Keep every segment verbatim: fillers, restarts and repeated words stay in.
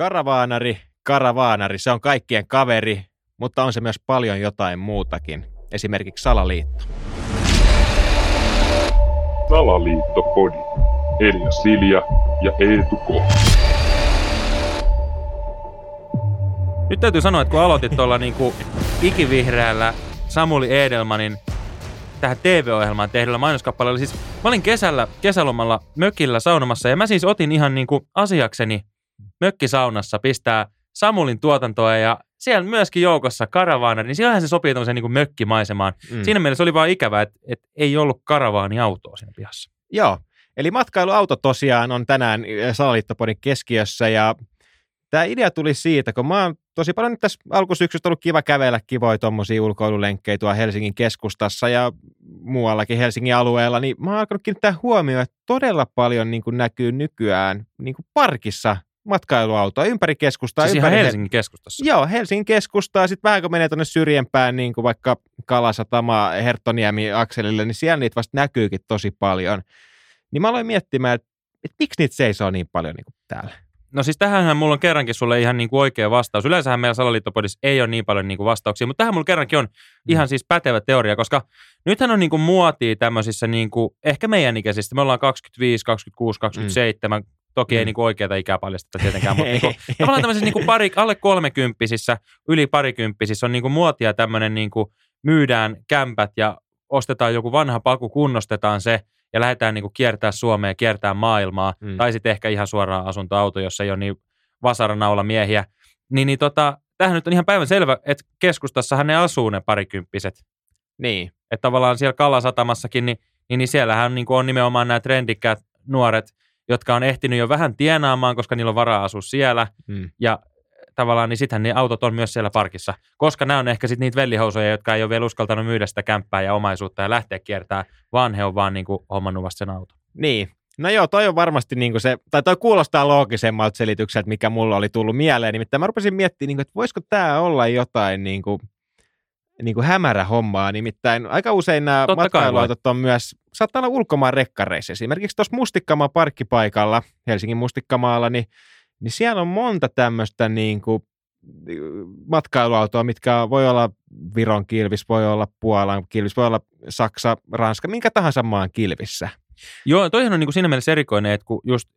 Karavaanari, karavaanari, se on kaikkien kaveri, mutta on se myös paljon jotain muutakin, esimerkiksi salaliitto. Salaliittopodi, eli Silja ja Eetu Ko. Nyt täytyy sanoa, että kun aloitit tuolla niin kuin ikivihreällä Samuli Edelmannin tähän T V-ohjelmaan tehdyllä mainoskappaleella, siis mä olin kesällä, kesälomalla mökillä saunomassa ja mä siis otin ihan niin kuin asiakseni mökkisaunassa pistää Samulin tuotantoa ja siellä myöskin joukossa karavaana, niin sillähän se sopii tämmöiseen niin kuin mökkimaisemaan. Mm. Siinä mielessä oli vaan ikävää, että, että ei ollut karavaaniautoa siinä pihassa. Joo, eli matkailuauto tosiaan on tänään Salaliittopodin keskiössä ja tämä idea tuli siitä, kun mä oon tosi paljon nyt tässä alkusyksystä ollut kiva kävellä kivoja tuommoisia ulkoilulenkkejä tuolla Helsingin keskustassa ja muuallakin Helsingin alueella, niin mä oon alkanut kiinnittää huomioon, että todella paljon niin kuin näkyy nykyään niin kuin parkissa matkailuautoa ympäri keskustaa. Siis ympäri ihan Helsingin keskustassa? Joo, Helsingin keskustaa. Sitten vähän kun menee tuonne syrjempään, niin kuin vaikka Kalasatama-Herttoniemi akselille, niin siellä niitä vasta näkyykin tosi paljon. Niin mä aloin miettimään, että, että miksi niitä seisoo niin paljon niin kuin täällä. No siis tähänhän mulla on kerrankin sulle ihan niin kuin oikea vastaus. Yleensähän meillä Salaliittopodissa ei ole niin paljon niin kuin vastauksia, mutta tähän mulla kerrankin on ihan siis pätevä teoria, koska nythän on niin kuin muotia tämmöisissä niin kuin, ehkä meidän ikäisistä, me ollaan kaksikymmentäviisi, kaksikymmentäkuusi, kaksikymmentäseitsemän, mm. toki mm. ei niin kuin oikeata ikää paljasteta tietenkään, mutta niin kuin, tavallaan tämmöisissä niin kuin pari, alle kolmekymppisissä, yli parikymppisissä on niin kuin muotia tämmöinen niin kuin myydään kämpät ja ostetaan joku vanha paku, kunnostetaan se, ja lähdetään niin kuin kiertää Suomea, kiertää maailmaa, mm. tai sitten ehkä ihan suoraan asuntoauto, jossa ei ole niin vasaranaula miehiä. Niin, niin tota, tämähän nyt on ihan päivänselvä, että keskustassahan ne asuu ne parikymppiset. Niin. Että tavallaan siellä Kalasatamassakin, niin, niin, niin siellähän niin kuin on nimenomaan nämä trendikkäät nuoret, jotka on ehtinyt jo vähän tienaamaan, koska niillä on varaa asua siellä. Mm. Ja tavallaan niin sittenhän ne autot on myös siellä parkissa. Koska nämä on ehkä sitten niitä vellihousoja, jotka ei ole vielä uskaltanut myydä sitä kämppää ja omaisuutta ja lähteä kiertämään, vaan he on vaan niin kuin hommannut vasta sen auton. Niin. No joo, toi on varmasti niin kuin se, tai toi kuulostaa loogisemmalta selitykseltä, mikä mulla oli tullut mieleen. Nimittäin mä rupesin miettimään, niin kuin, että voisiko tämä olla jotain niin kuin, niin kuin hämärä hommaa. Nimittäin aika usein nämä Totta matkailuautot on myös, saattaa olla ulkomaan rekkareissa. Esimerkiksi tuossa Mustikkamaan parkkipaikalla, Helsingin Mustikkamaalla, niin niin siellä on monta tämmöistä niin kuin matkailuautoa, mitkä voi olla Viron kilvis, voi olla Puolan kilvis, voi olla Saksa, Ranska, minkä tahansa maan kilvissä. Joo, toihan on niin kuin siinä mielessä erikoinen, että kun just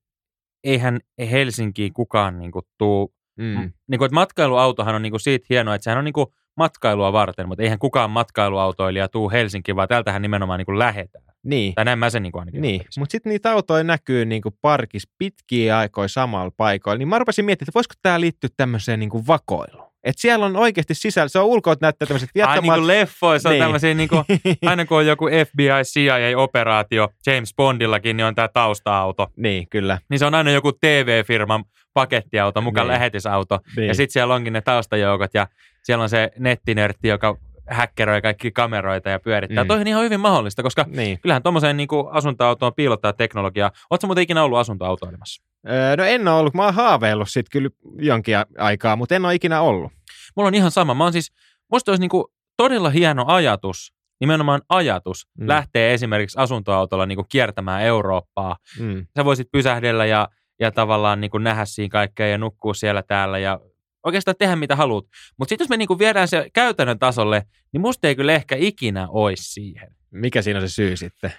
eihän Helsinkiin kukaan niin kuin tuu, mm. niin kuin, että matkailuautohan on niin kuin siitä hienoa, että sehän on niin kuin matkailua varten, mutta eihän kukaan matkailuautoilija tuu Helsinkiin, vaan tältähän nimenomaan niin kuin lähetään. Niin. Tai näin mä sen niin kuin ainakin. Niin, mutta sitten niitä autoja näkyy niin kuin parkissa pitkiä aikoja samalla paikoilla. Niin mä rupesin miettimään, että voisiko tämä liittyä tämmöiseen niin kuin vakoiluun. Että siellä on oikeasti sisällä, se on ulkoa, että näyttää tämmöiset jättämät. Ai niin kuin leffoissa niin. On tämmöisiä, niin kuin, aina kun on joku F B I C I A-operaatio, James Bondillakin, niin on tämä tausta-auto. Niin, kyllä. Niin se on aina joku T V-firman pakettiauto, mukaan niin. lähetysauto. Niin. Ja sitten siellä onkin ne taustajoukot ja siellä on se nettinörtti, joka häkkeröi kaikki kameroita ja pyörittää. Mm. Toi on ihan hyvin mahdollista, koska niin. kyllähän tuommoiseen niin kuin asuntoautoon piilottaa teknologiaa. Oletko muuten ikinä ollut asuntoautoilemassa? Öö, no en ole ollut. Mä oon haaveillut siitä kyllä jonkin aikaa, mutta en ole ikinä ollut. Mulla on ihan sama. Mä oon siis, musta olisi niin kuin todella hieno ajatus, nimenomaan ajatus, mm. lähtee esimerkiksi asuntoautolla niin kuin kiertämään Eurooppaa. Mm. Sä voisit pysähdellä ja, ja tavallaan niin kuin nähdä siinä kaikkea ja nukkua siellä täällä ja oikeastaan tehdä mitä haluat. Mutta sitten jos me niinku viedään se käytännön tasolle, niin musta ei kyllä ehkä ikinä olisi siihen. Mikä siinä on se syy sitten?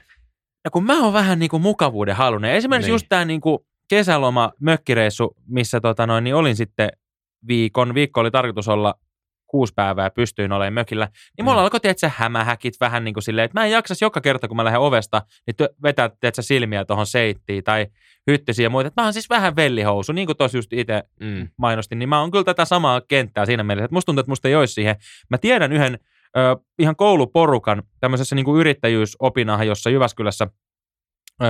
No kun mä oon vähän niinku mukavuuden halunen. Esimerkiksi niin. just tää niinku kesäloma mökkireissu, missä tota noin, niin olin sitten viikon. Viikko oli tarkoitus olla kuusi päivää ja pystyin olemaan mökillä. Niin mulla mm. alkoi tietysti hämähäkit vähän niin kuin silleen, että mä en jaksaisi joka kerta, kun mä lähden ovesta, niin vetää tietysti silmiä tuohon seittiin tai hyttysiin ja muuta. Että mä oon siis vähän vellihousu, niin kuin tuossa just itse mm. mainostin, niin mä oon kyllä tätä samaa kenttää siinä mielessä. Että musta tuntuu, että musta ei olisi siihen. Mä tiedän yhden ö, ihan kouluporukan tämmöisessä niin kuin yrittäjyysopinahan, jossa Jyväskylässä ö,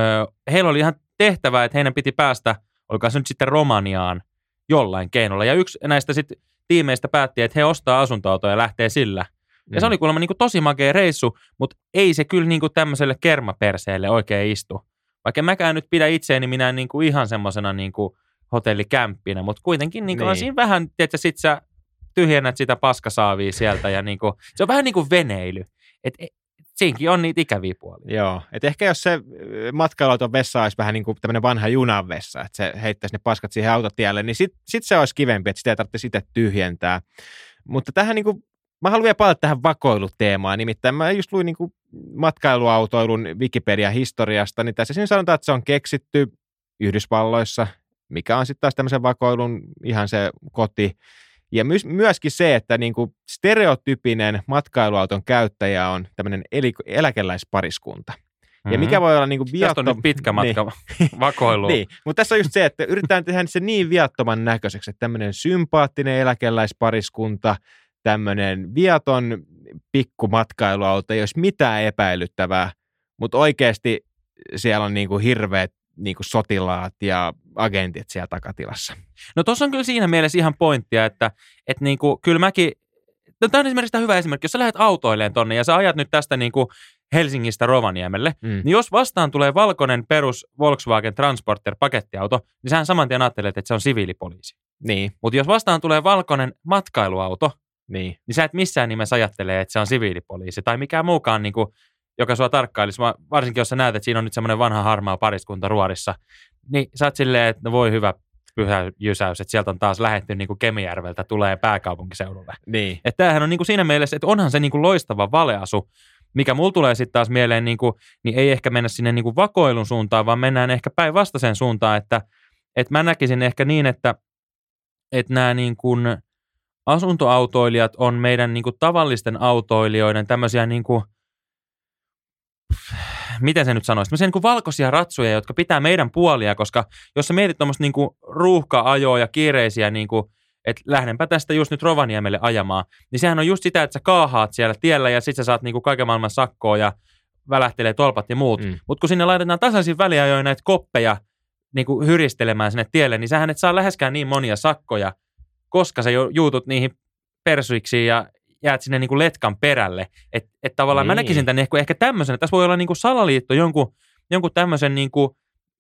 heillä oli ihan tehtävää, että heidän piti päästä, olkaa se nyt sitten Romaniaan jollain keinolla. Ja yksi näistä sitten tiimeistä päätti, että he ostaa asuntoautoja ja lähtee sillä. Ja mm. se oli kuulemma niin kuin tosi makea reissu, mutta ei se kyllä niin kuin tämmöiselle kermaperseelle oikein istu. Vaikka mäkään nyt pidä itseäni minä niin kuin ihan semmoisena niin kuin hotellikämppinä, mutta kuitenkin niin kuin niin. on siinä vähän, että sit sä tyhjennät sitä paskasaavia sieltä. Ja niin kuin, se on vähän niin kuin veneily. Et siinkin on niitä ikäviä puolia. Joo, että ehkä jos se matkailuauton vessa olisi vähän niin kuin tämmöinen vanha junan vessa, että se heittäisi ne paskat siihen autotielle, niin sitten sit se olisi kivempi, että sitä ei tarvitse itse tyhjentää. Mutta tähän niin kuin, mä haluan vielä palata tähän vakoiluteemaan, nimittäin mä just luin niin kuin matkailuautoilun Wikipedia-historiasta, niin tässä siinä sanotaan, että se on keksitty Yhdysvalloissa, mikä on sitten taas tämmöisen vakoilun ihan se koti. Ja my- myöskin se, että niinku stereotypinen matkailuauton käyttäjä on tämmöinen el- eläkeläispariskunta. Mm-hmm. Ja mikä voi olla niinku viattoman... Tästä on nyt pitkä matka niin. vakoiluun. Niin, mutta tässä on just se, että yritetään tehdä se niin viattoman näköiseksi, että tämmöinen sympaattinen eläkeläispariskunta, tämmöinen viaton pikkumatkailuauto, ei olisi mitään epäilyttävää, mutta oikeasti siellä on niinku hirveät niin kuin sotilaat ja agentit siellä takatilassa. No tuossa on kyllä siinä mielessä ihan pointtia, että et niin kuin, kyllä mäkin, no tämä on esimerkiksi hyvä esimerkki, jos sä lähdet autoilleen tonne ja sä ajat nyt tästä niin kuin Helsingistä Rovaniemelle, mm. niin jos vastaan tulee valkoinen perus Volkswagen Transporter -pakettiauto, niin sähän saman tien ajattelet, että se on siviilipoliisi. Niin. Mutta jos vastaan tulee valkoinen matkailuauto, niin, niin sä et missään nimessä ajattele, että se on siviilipoliisi tai mikään muukaan niin kuin joka sua tarkkailisi, varsinkin jos sä näet, että siinä on nyt semmoinen vanha harmaa pariskunta ruorissa, niin sä oot silleen, että no voi hyvä pyhä jysäys, että sieltä on taas lähetty niin kuin Kemijärveltä, tulee pääkaupunkiseudulle. Niin. Että tämähän on niin kuin siinä mielessä, että onhan se niin kuin loistava valeasu, mikä mulla tulee sitten taas mieleen, niin, kuin, niin ei ehkä mennä sinne niin kuin vakoilun suuntaan, vaan mennään ehkä päinvastaiseen suuntaan, että, että mä näkisin ehkä niin, että, että nämä niin kuin asuntoautoilijat on meidän niin kuin tavallisten autoilijoiden tämmöisiä niin kuin miten se nyt sanoisi, tämmöisiä niin kuin valkoisia ratsuja, jotka pitää meidän puolia, koska jos sä mietit tuommoista niin kuin ruuhka-ajoa ja kiireisiä, niin kuin, että lähdenpä tästä just nyt Rovaniemelle ajamaan, niin sehän on just sitä, että sä kaahaat siellä tiellä ja sit sä saat niin kuin kaiken maailman sakkoa ja välähtelee tolpat ja muut. Mm. Mutta kun sinne laitetaan tasaisin väliajoin näitä koppeja niin kuin hyristelemään sinne tielle, niin sähän et saa läheskään niin monia sakkoja, koska sä juutut niihin persuiksi ja jäät sinne niin kuin letkan perälle. Että et tavallaan niin. Mä näkisin tänne ehkä, ehkä tämmöisen, että tässä voi olla niin kuin salaliitto, jonkun, jonkun tämmöisen, niin kuin,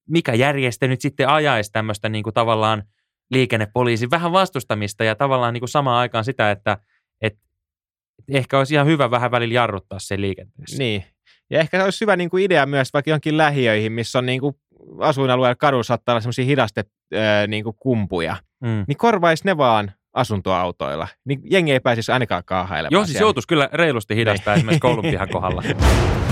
mikä järjestö nyt sitten ajaisi tämmöistä niin kuin tavallaan liikennepoliisin vähän vastustamista ja tavallaan niin kuin samaan aikaan sitä, että et, et ehkä olisi ihan hyvä vähän välillä jarruttaa sen liikenteessä. Niin. Ja ehkä se olisi hyvä niin kuin idea myös vaikka johonkin lähiöihin, missä on niin kuin asuinalueella kadulla saattaa olla semmoisia hidaste äh, niin kuin kumpuja. Mm. Niin korvaisi ne vaan asuntoautoilla, niin jengi ei pääsisi ainakaan kaahailemaan. Joo, siis joutuisi kyllä reilusti hidastaa esimerkiksi koulun pihan kohdalla.